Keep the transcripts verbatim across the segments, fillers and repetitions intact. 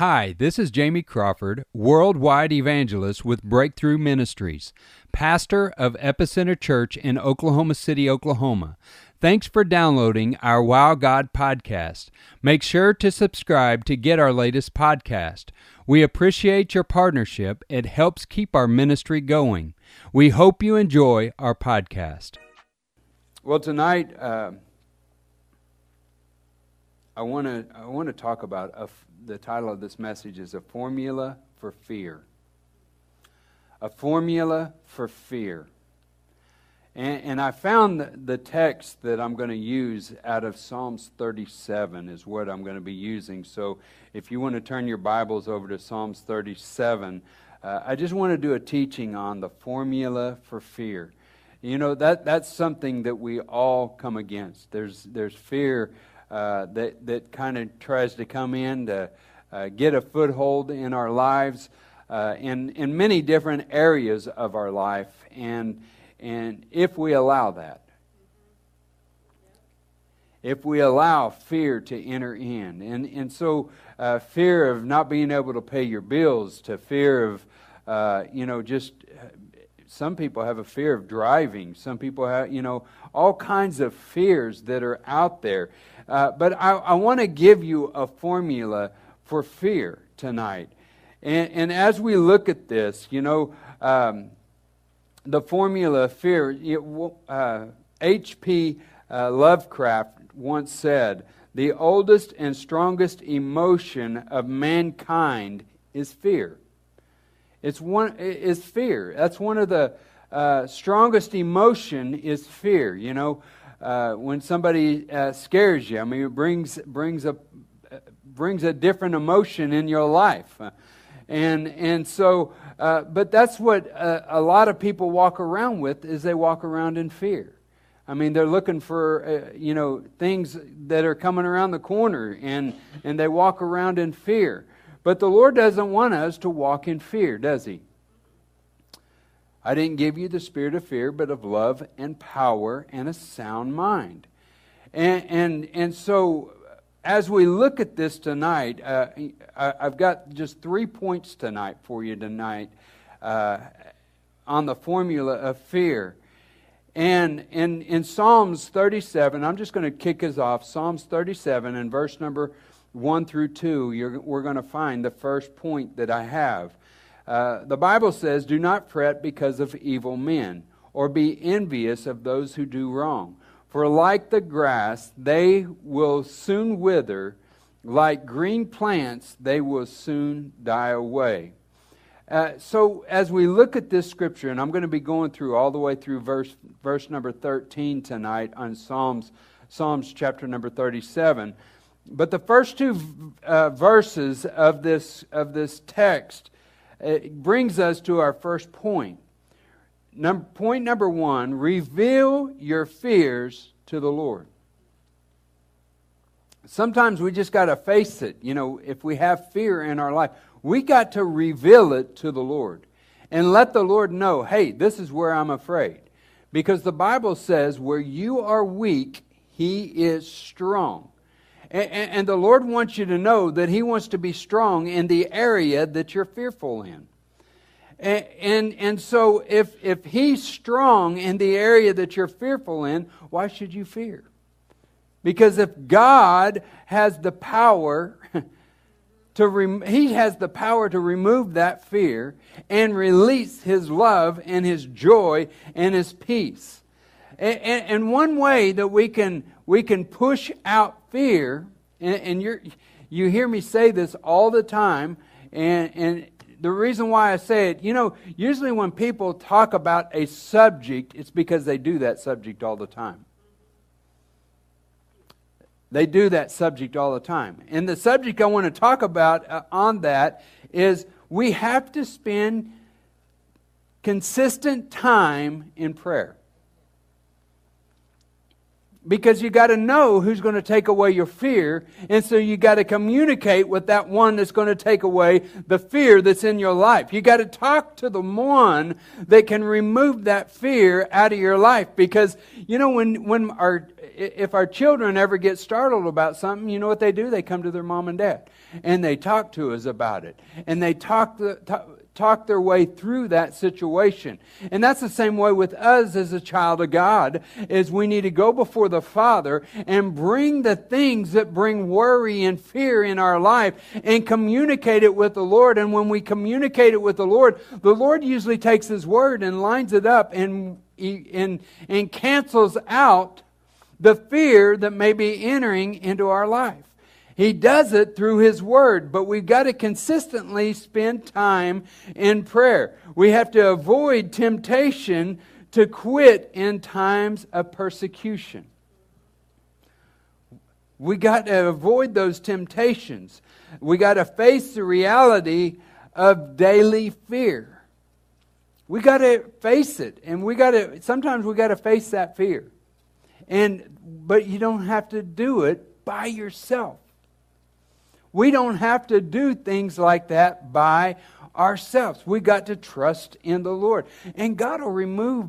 Hi, this is Jamie Crawford, worldwide evangelist with Breakthrough Ministries, pastor of Epicenter Church in Oklahoma City, Oklahoma. Thanks for downloading our Wow God podcast. Make sure to subscribe to get our latest podcast. We appreciate your partnership. It helps keep our ministry going. We hope you enjoy our podcast. Well, tonight, uh, I want to I want to talk about a f- the title of this message is A Formula for Fear. A Formula for Fear. And, and I found the text that I'm going to use out of Psalms thirty-seven is what I'm going to be using. So if you want to turn your Bibles over to Psalms thirty-seven, uh, I just want to do a teaching on the formula for fear. You know, that that's something that we all come against. There's there's fear uh, that, that kind of tries to come in to uh, get a foothold in our lives uh, in, in many different areas of our life. And And if we allow that, if we allow fear to enter in, and, and so uh, fear of not being able to pay your bills, to fear of, uh, you know, just some people have a fear of driving. Some people have, you know, all kinds of fears that are out there. Uh, but I, I want to give you a formula for fear tonight. And, and as we look at this, you know, um, the formula of fear, uh, H P Uh, Lovecraft once said, the oldest and strongest emotion of mankind is fear. It's one is fear. That's one of the uh, strongest emotion is fear. You know, uh, when somebody uh, scares you, I mean, it brings brings a brings a different emotion in your life. And and so, uh, but that's what uh, a lot of people walk around with is they walk around in fear. I mean, they're looking for, uh, you know, things that are coming around the corner, and, and they walk around in fear. But the Lord doesn't want us to walk in fear, does He? I didn't give you the spirit of fear, but of love and power and a sound mind. And and and so, as we look at this tonight, uh, I've got just three points tonight for you tonight uh, on the formula of fear. And in, in Psalms thirty-seven, I'm just going to kick us off. Psalms thirty-seven and verse number one through two, you're, we're going to find the first point that I have. Uh, the Bible says, do not fret because of evil men, or be envious of those who do wrong. For like the grass, they will soon wither. Like green plants, they will soon die away. Uh, so as we look at this scripture, and I'm going to be going through all the way through verse verse number thirteen tonight on Psalms, Psalms chapter number thirty-seven. But the first two uh, verses of this, of this text, it brings us to our first point. Number, point number one, reveal your fears to the Lord. Sometimes we just got to face it. You know, if we have fear in our life, we got to reveal it to the Lord and let the Lord know, hey, this is where I'm afraid. Because the Bible says, where you are weak, He is strong. And, and, and the Lord wants you to know that He wants to be strong in the area that you're fearful in. And, and and so if if He's strong in the area that you're fearful in, why should you fear? Because if God has the power to rem- He has the power to remove that fear and release His love and His joy and His peace. And, and, and one way that we can we can push out fear, and, and you're you hear me say this all the time, and and. The reason why I say it, you know, usually when people talk about a subject, it's because they do that subject all the time. They do that subject all the time. And the subject I want to talk about uh, on that is we have to spend consistent time in prayer. Because you got to know who's going to take away your fear. And so you got to communicate with that one that's going to take away the fear that's in your life. You got to talk to the one that can remove that fear out of your life. Because, you know, when, when our, if our children ever get startled about something, you know what they do? They come to their mom and dad and they talk to us about it. And they talk the, talk, talk their way through that situation. And that's the same way with us as a child of God, is we need to go before the Father and bring the things that bring worry and fear in our life and communicate it with the Lord. And when we communicate it with the Lord, the Lord usually takes His Word and lines it up and, and, and cancels out the fear that may be entering into our life. He does it through His Word, but we've got to consistently spend time in prayer. We have to avoid temptation to quit in times of persecution. We got to avoid those temptations. We got to face the reality of daily fear. We got to face it, and we got to sometimes we got to face that fear. And but you don't have to do it by yourself. We don't have to do things like that by ourselves. We got to trust in the Lord. And God will remove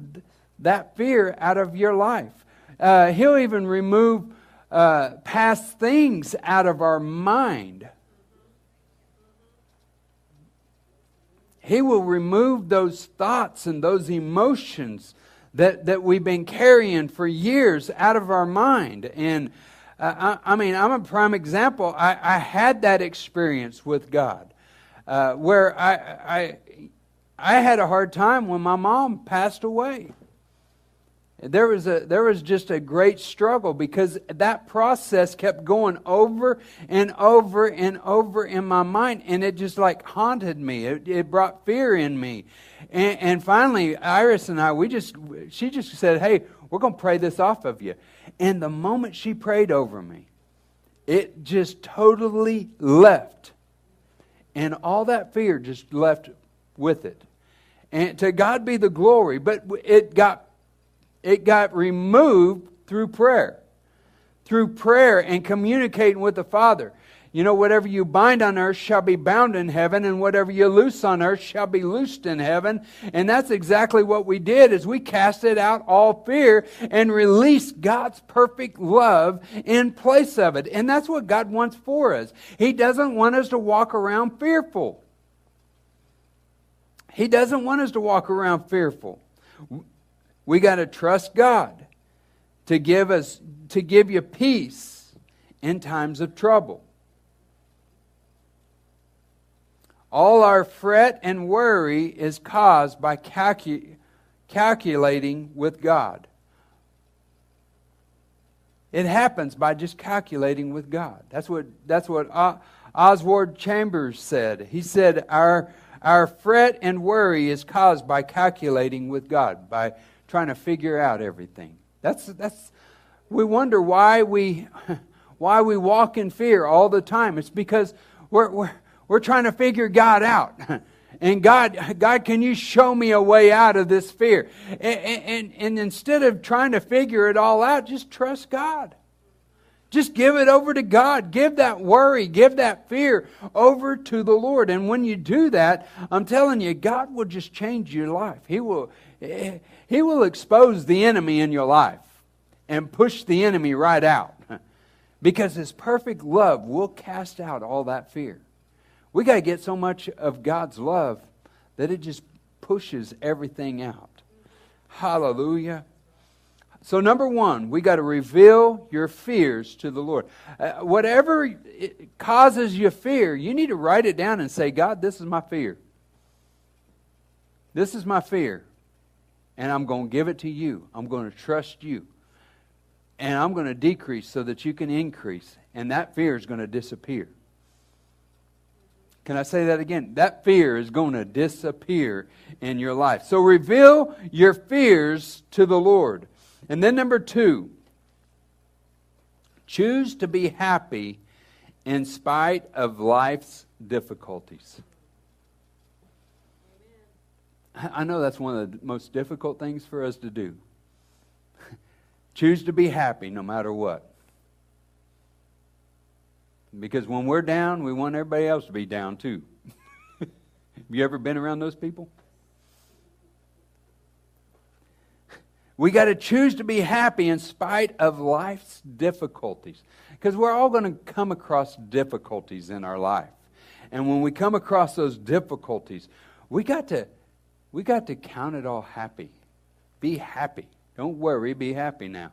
that fear out of your life. Uh, he'll even remove uh, past things out of our mind. He will remove those thoughts and those emotions that, that we've been carrying for years out of our mind. And Uh, I, I mean, I'm a prime example. I, I had that experience with God uh, where I, I I had a hard time when my mom passed away. There was a there was just a great struggle because that process kept going over and over and over in my mind, and it just like haunted me. It, it brought fear in me, and, and finally, Iris and I we just she just said, "Hey, we're going to pray this off of you." And the moment she prayed over me, it just totally left. And all that fear just left with it. And to God be the glory. But it got, it got removed through prayer. Through prayer and communicating with the Father. You know, whatever you bind on earth shall be bound in heaven, and whatever you loose on earth shall be loosed in heaven. And that's exactly what we did, is we casted out all fear and released God's perfect love in place of it. And that's what God wants for us. He doesn't want us to walk around fearful. He doesn't want us to walk around fearful. We got to trust God to give us, to give you peace in times of trouble. All our fret and worry is caused by calcu- calculating with God. It happens by just calculating with God. That's what that's what o- Oswald Chambers said. He said, "Our our fret and worry is caused by calculating with God, by trying to figure out everything." That's that's we wonder why we why we walk in fear all the time. It's because we're we're We're trying to figure God out. And God, God, can you show me a way out of this fear? And, and, and instead of trying to figure it all out, just trust God. Just give it over to God. Give that worry, give that fear over to the Lord. And when you do that, I'm telling you, God will just change your life. He will, He will expose the enemy in your life and push the enemy right out. Because His perfect love will cast out all that fear. We got to get so much of God's love that it just pushes everything out. Hallelujah. So number one, we got to reveal your fears to the Lord. Uh, whatever it causes you fear, you need to write it down and say, "God, this is my fear. This is my fear. And I'm going to give it to you. I'm going to trust you. And I'm going to decrease so that you can increase." And that fear is going to disappear. Can I say that again? That fear is going to disappear in your life. So reveal your fears to the Lord. And then number two, choose to be happy in spite of life's difficulties. I know that's one of the most difficult things for us to do. Choose to be happy no matter what. Because when we're down, we want everybody else to be down too. Have you ever been around those people? We got to choose to be happy in spite of life's difficulties. Because we're all going to come across difficulties in our life. And when we come across those difficulties, we got to, we got to count it all happy. Be happy. Don't worry, be happy now.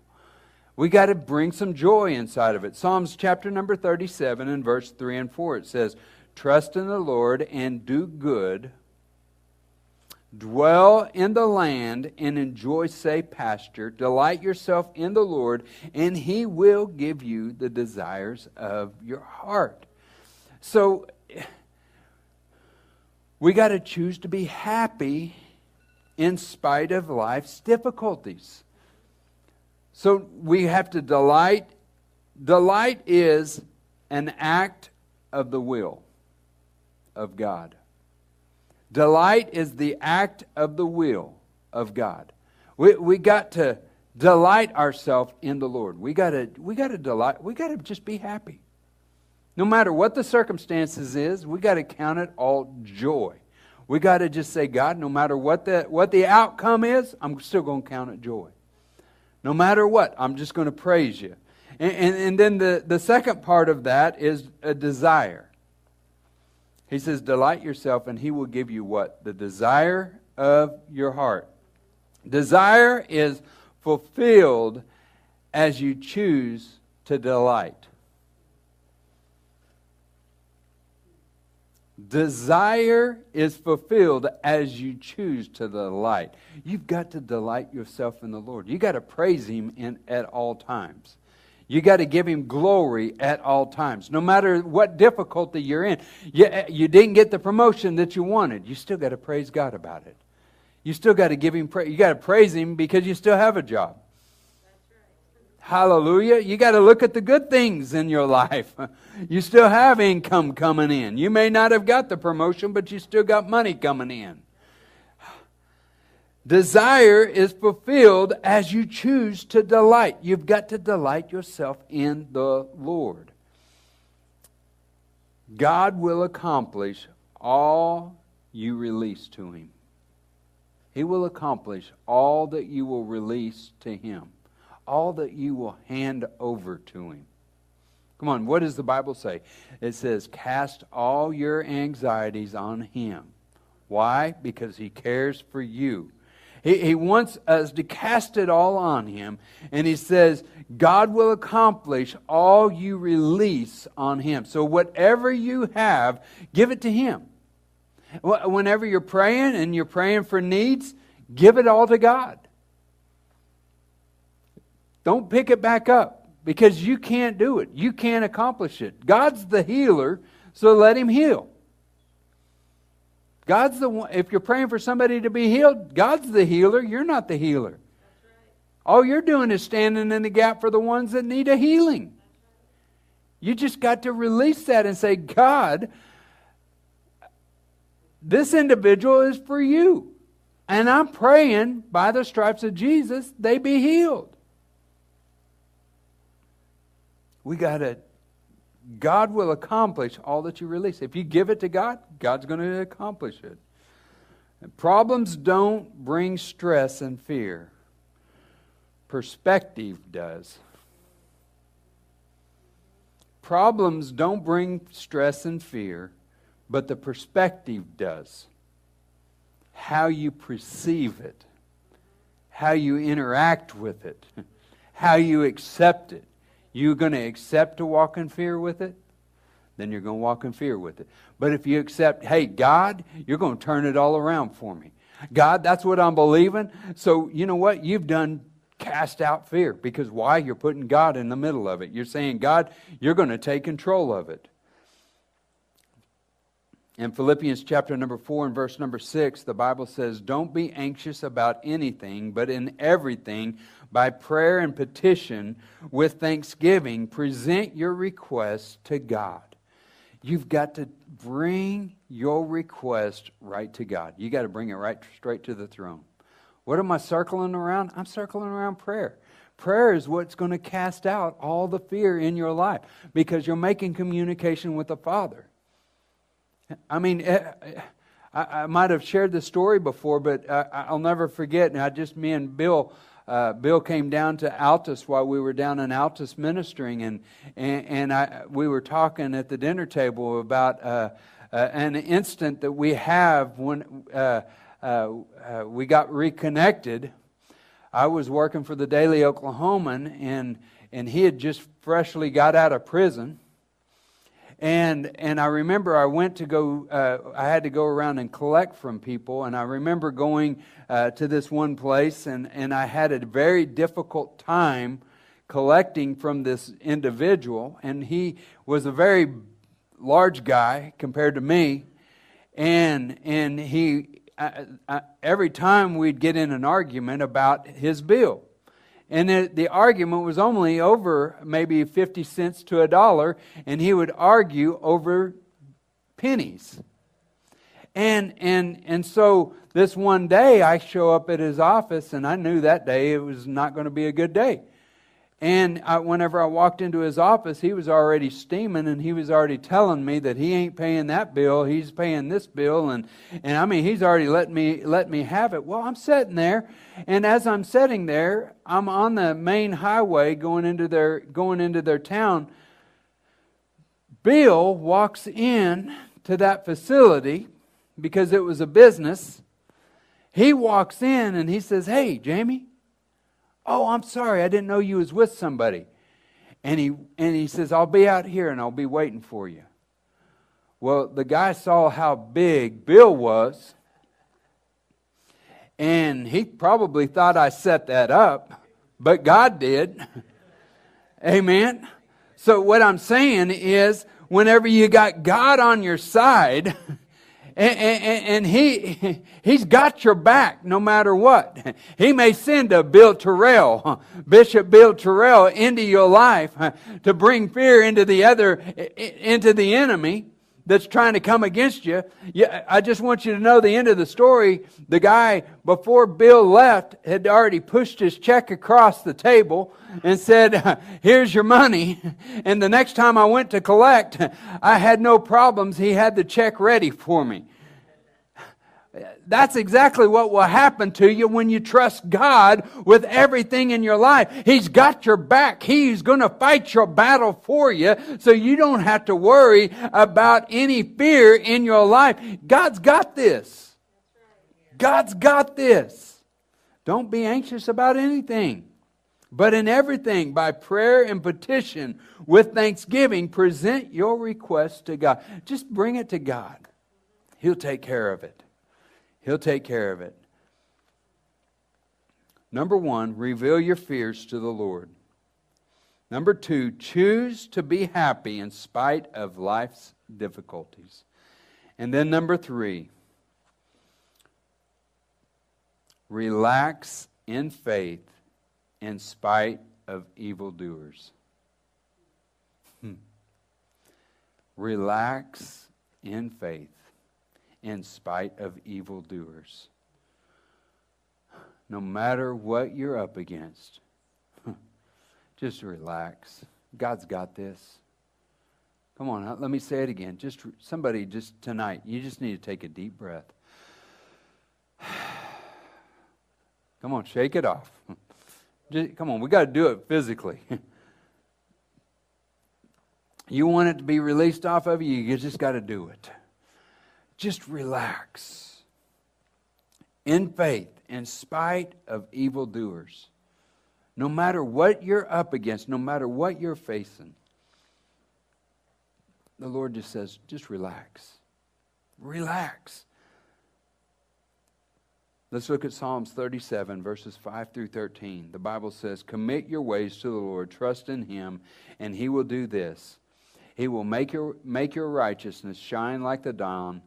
We got to bring some joy inside of it. Psalms chapter number thirty-seven and verse three and four, it says, "Trust in the Lord and do good. Dwell in the land and enjoy safe pasture. Delight yourself in the Lord, and He will give you the desires of your heart." So, we got to choose to be happy in spite of life's difficulties. So, we have to delight. Delight is an act of the will of God. Delight is the act of the will of God. We we got to delight ourselves in the Lord. We got to we got to delight. We got to just be happy, no matter what the circumstances is. We got to count it all joy. We got to just say, God, no matter what the what the outcome is, I'm still going to count it joy. No matter what, I'm just going to praise you. And, and and then the the second part of that is a desire. He says, delight yourself and He will give you what? The desire of your heart. Desire is fulfilled as you choose to delight. Desire is fulfilled as you choose to delight. You've got to delight yourself in the Lord. You've got to praise Him in, at all times. You got to give Him glory at all times. No matter what difficulty you're in. You, you didn't get the promotion that you wanted. You still got to praise God about it. You still got to give Him praise. You got to praise Him because you still have a job. That's right. Hallelujah. You got to look at the good things in your life. You still have income coming in. You may not have got the promotion, but you still got money coming in. Desire is fulfilled as you choose to delight. You've got to delight yourself in the Lord. God will accomplish all you release to Him. He will accomplish all that you will release to Him. All that you will hand over to Him. Come on, what does the Bible say? It says, cast all your anxieties on Him. Why? Because He cares for you. He, he wants us to cast it all on Him. And He says, God will accomplish all you release on Him. So whatever you have, give it to Him. Whenever you're praying and you're praying for needs, give it all to God. Don't pick it back up because you can't do it. You can't accomplish it. God's the healer, so let Him heal. God's the one. If you're praying for somebody to be healed, God's the healer. You're not the healer. Right. All you're doing is standing in the gap for the ones that need a healing. You just got to release that and say, God, this individual is for you. And I'm praying by the stripes of Jesus, they be healed. We got to God will accomplish all that you release. If you give it to God, God's going to accomplish it. And problems don't bring stress and fear. Perspective does. Problems don't bring stress and fear, but the perspective does. How you perceive it, how you interact with it, how you accept it. You're going to accept to walk in fear with it, then you're going to walk in fear with it. But if you accept, hey, God, you're going to turn it all around for me. God, that's what I'm believing. So you know what? You've done cast out fear because why? You're putting God in the middle of it. You're saying, God, you're going to take control of it. In Philippians chapter number four and verse number six, the Bible says, don't be anxious about anything, but in everything, by prayer and petition, with thanksgiving, present your requests to God. You've got to bring your request right to God. You've got to bring it right straight to the throne. What am I circling around? I'm circling around prayer. Prayer is what's going to cast out all the fear in your life, because you're making communication with the Father. I mean, I, I might have shared this story before, but I, I'll never forget. And I just, me and Bill, uh, Bill came down to Altus while we were down in Altus ministering, and and, and I we were talking at the dinner table about uh, uh, an instant that we have when uh, uh, uh, we got reconnected. I was working for the Daily Oklahoman, and and he had just freshly got out of prison. And and I remember I went to go, uh, I had to go around and collect from people. And I remember going uh, to this one place, and, and I had a very difficult time collecting from this individual. And he was a very large guy compared to me. And and he... I, I, every time we'd get in an argument about his bill. And it, the argument was only over maybe fifty cents to a dollar, and he would argue over pennies. And and and so this one day I show up at his office, and I knew that day it was not going to be a good day. And I, whenever I walked into his office, he was already steaming, and he was already telling me that he ain't paying that bill, he's paying this bill, and, and I mean, he's already let me let me have it. Well, I'm sitting there, and as I'm sitting there, I'm on the main highway going into their going into their town. Bill walks in to that facility because it was a business. He walks in and he says, "Hey, Jamie." "Oh, I'm sorry, I didn't know you was with somebody." And he and he says, "I'll be out here and I'll be waiting for you." Well, the guy saw how big Bill was, and he probably thought I set that up, but God did. Amen. So what I'm saying is, whenever you got God on your side, And, and, and he, he's got your back no matter what. He may send a Bill Terrell, Bishop Bill Terrell, into your life to bring fear into the other, into the enemy that's trying to come against you. I just want you to know the end of the story. The guy, before Bill left, had already pushed his check across the table and said, "Here's your money." And the next time I went to collect, I had no problems. He had the check ready for me. That's exactly what will happen to you when you trust God with everything in your life. He's got your back. He's going to fight your battle for you, so you don't have to worry about any fear in your life. God's got this. God's got this. Don't be anxious about anything, but in everything, by prayer and petition, with thanksgiving, present your request to God. Just bring it to God. He'll take care of it. He'll take care of it. Number one, reveal your fears to the Lord. Number two, choose to be happy in spite of life's difficulties. And then number three, relax in faith in spite of evildoers. Hmm. Relax in faith in spite of evildoers. No matter what you're up against, just relax. God's got this. Come on, let me say it again. Just somebody, just tonight, you just need to take a deep breath. Come on, shake it off. Just, come on, we got to do it physically. You want it to be released off of you, you just got to do it. Just relax in faith in spite of evildoers. No matter what you're up against, no matter what you're facing, the Lord just says, just relax. Relax. Let's look at Psalms thirty-seven, verses five through thirteen. The Bible says, "Commit your ways to the Lord, trust in Him, and He will do this. He will make your, make your righteousness shine like the dawn,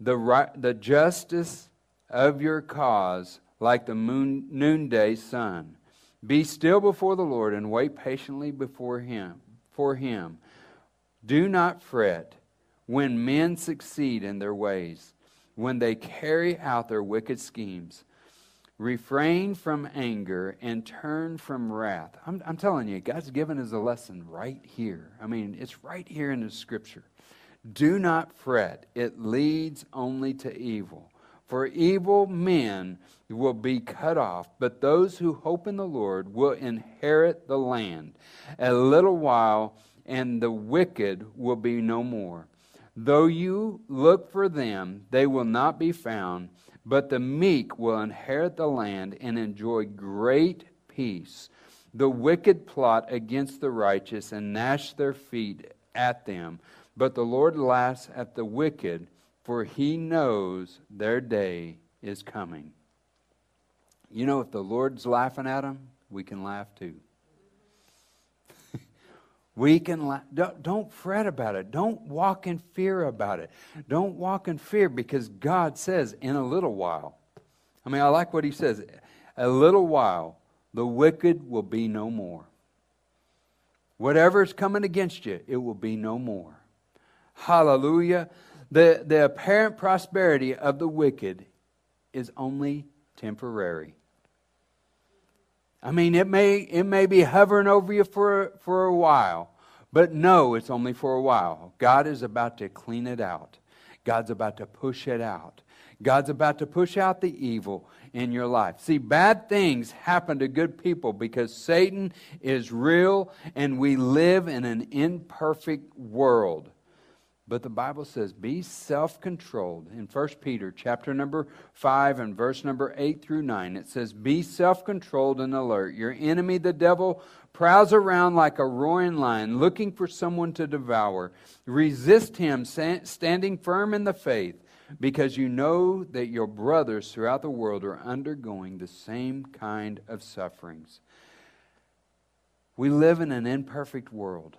The, right, the justice of your cause like the moon, noonday sun. Be still before the Lord and wait patiently before him, for him. Do not fret when men succeed in their ways, when they carry out their wicked schemes. Refrain from anger and turn from wrath. I'm, I'm telling you, God's given us a lesson right here. I mean, it's right here in the scripture. Do not fret. It leads only to evil. For evil men will be cut off, but those who hope in the Lord will inherit the land. A little while, and the wicked will be no more. Though you look for them, they will not be found. But the meek will inherit the land and enjoy great peace. The wicked plot against the righteous and gnash their feet at them. But the Lord laughs at the wicked, for he knows their day is coming. You know, if the Lord's laughing at them, we can laugh too. We can laugh. Don't, don't fret about it. Don't walk in fear about it. Don't walk in fear, because God says, in a little while. I mean, I like what he says. A little while, the wicked will be no more. Whatever is coming against you, it will be no more. Hallelujah. The, the apparent prosperity of the wicked is only temporary. I mean, it may it may be hovering over you for, for a while, but no, it's only for a while. God is about to clean it out. God's about to push it out. God's about to push out the evil in your life. See, bad things happen to good people because Satan is real and we live in an imperfect world. But the Bible says, be self-controlled. In First Peter chapter number five and verse number eight through nine, it says, be self-controlled and alert. Your enemy, the devil, prowls around like a roaring lion, looking for someone to devour. Resist him, standing firm in the faith, because you know that your brothers throughout the world are undergoing the same kind of sufferings. We live in an imperfect world,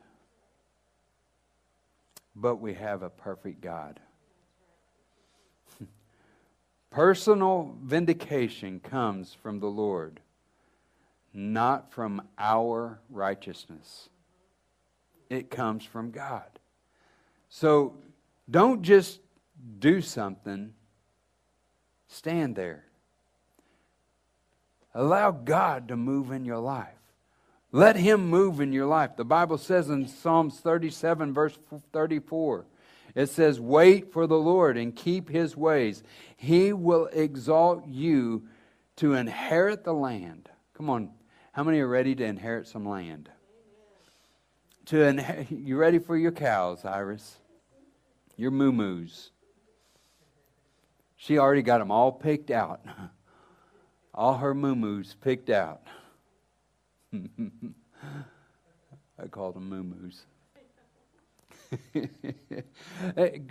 but we have a perfect God. Personal vindication comes from the Lord, not from our righteousness. It comes from God. So don't just do something. Stand there. Allow God to move in your life. Let him move in your life. The Bible says in Psalms thirty-seven, verse thirty-four, it says, wait for the Lord and keep his ways. He will exalt you to inherit the land. Come on, how many are ready to inherit some land? To inherit, you ready for your cows, Iris? Your moo-moos. She already got them all picked out. All her moo-moos picked out. I call them moo-moos.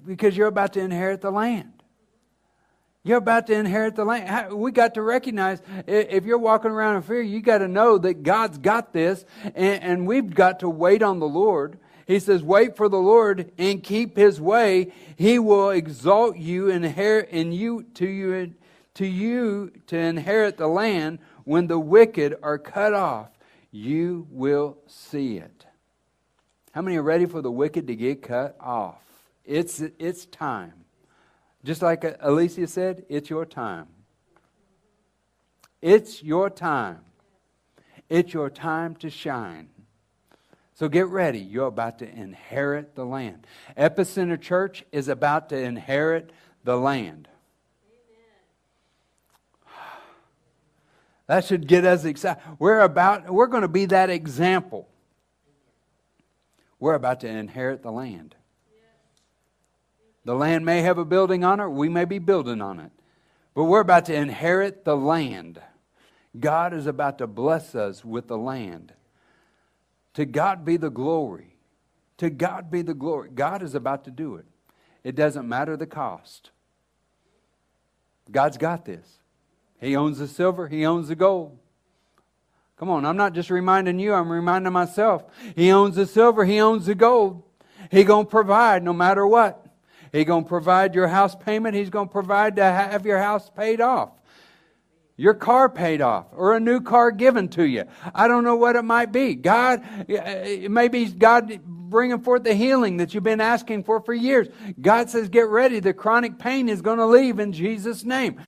Because you're about to inherit the land. You're about to inherit the land. We got to recognize, if you're walking around in fear, you got to know that God's got this, and, and we've got to wait on the Lord. He says, wait for the Lord and keep his way. He will exalt you and inherit in you to you to you to inherit the land. When the wicked are cut off, you will see it. How many are ready for the wicked to get cut off? It's it's time. Just like Alicia said, it's your time. It's your time. It's your time to shine. So get ready. You're about to inherit the land. Epicenter Church is about to inherit the land. That should get us excited. We're about, we're going to be that example. We're about to inherit the land. The land may have a building on it. We may be building on it. But we're about to inherit the land. God is about to bless us with the land. To God be the glory. To God be the glory. God is about to do it. It doesn't matter the cost. God's got this. He owns the silver. He owns the gold. Come on, I'm not just reminding you. I'm reminding myself. He owns the silver. He owns the gold. He's going to provide no matter what. He's going to provide your house payment. He's going to provide to have your house paid off. Your car paid off. Or a new car given to you. I don't know what it might be. God, maybe God bringing forth the healing that you've been asking for for years. God says, get ready. The chronic pain is going to leave in Jesus' name.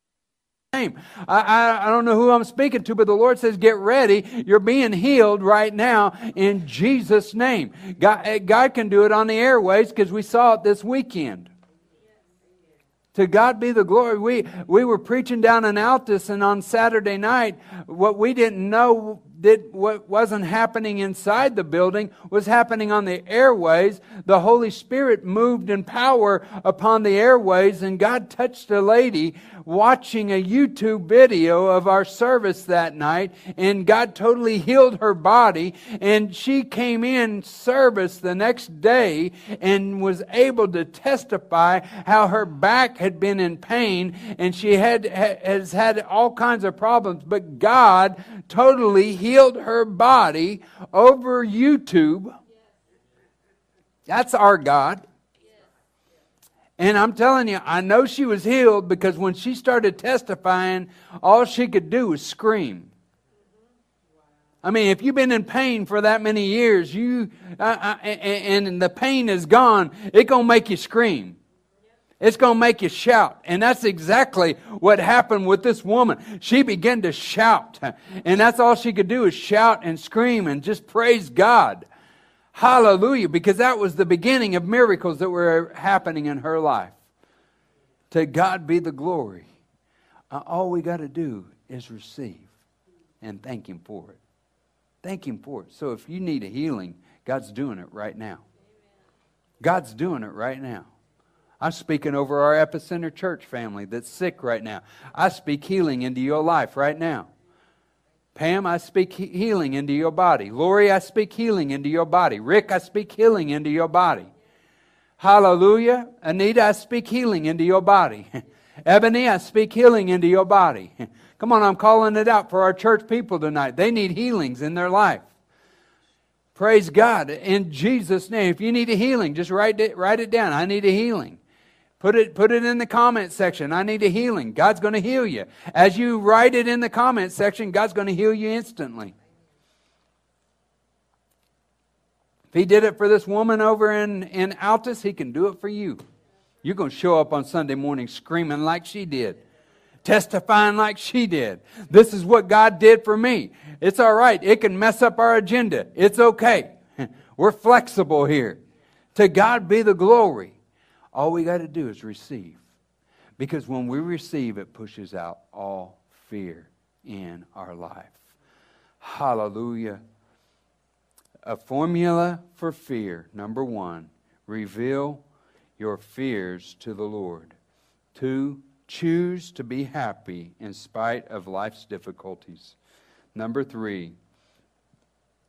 name. I, I, I don't know who I'm speaking to, but the Lord says, get ready. You're being healed right now in Jesus' name. God, God can do it on the airways because we saw it this weekend. To God be the glory. We, we were preaching down in Altus, and on Saturday night, what we didn't know that what wasn't happening inside the building was happening on the airways. The Holy Spirit moved in power upon the airways, and God touched a lady watching a YouTube video of our service that night, and God totally healed her body, and she came in service the next day and was able to testify how her back had been in pain, and she had has had all kinds of problems, but God totally healed Healed her body over YouTube. That's our God. And I'm telling you, I know she was healed because when she started testifying, all she could do was scream. I mean, if you've been in pain for that many years, you uh, uh, and, and the pain is gone, it's going to make you scream. It's going to make you shout. And that's exactly what happened with this woman. She began to shout. And that's all she could do is shout and scream and just praise God. Hallelujah. Because that was the beginning of miracles that were happening in her life. To God be the glory. All we got to do is receive and thank Him for it. Thank Him for it. So if you need a healing, God's doing it right now. God's doing it right now. I'm speaking over our Epicenter Church family that's sick right now. I speak healing into your life right now. Pam, I speak he- healing into your body. Lori, I speak healing into your body. Rick, I speak healing into your body. Hallelujah. Anita, I speak healing into your body. Ebony, I speak healing into your body. Come on, I'm calling it out for our church people tonight. They need healings in their life. Praise God. In Jesus' name. If you need a healing, just write it, write it down. I need a healing. Put it, put it in the comment section. I need a healing. God's going to heal you. As you write it in the comment section, God's going to heal you instantly. If He did it for this woman over in, in Altus, He can do it for you. You're going to show up on Sunday morning screaming like she did. Testifying like she did. This is what God did for me. It's all right. It can mess up our agenda. It's okay. We're flexible here. To God be the glory. All we got to do is receive. Because when we receive, it pushes out all fear in our life. Hallelujah. A formula for fear. Number one, reveal your fears to the Lord. Two, choose to be happy in spite of life's difficulties. Number three,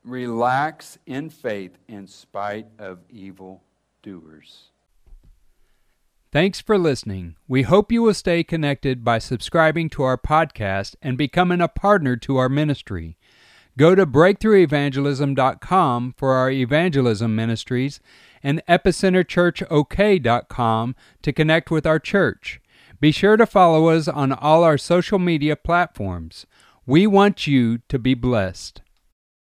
relax in faith in spite of evil doers. Thanks for listening. We hope you will stay connected by subscribing to our podcast and becoming a partner to our ministry. Go to breakthrough evangelism dot com for our evangelism ministries and epicenter church O K dot com to connect with our church. Be sure to follow us on all our social media platforms. We want you to be blessed.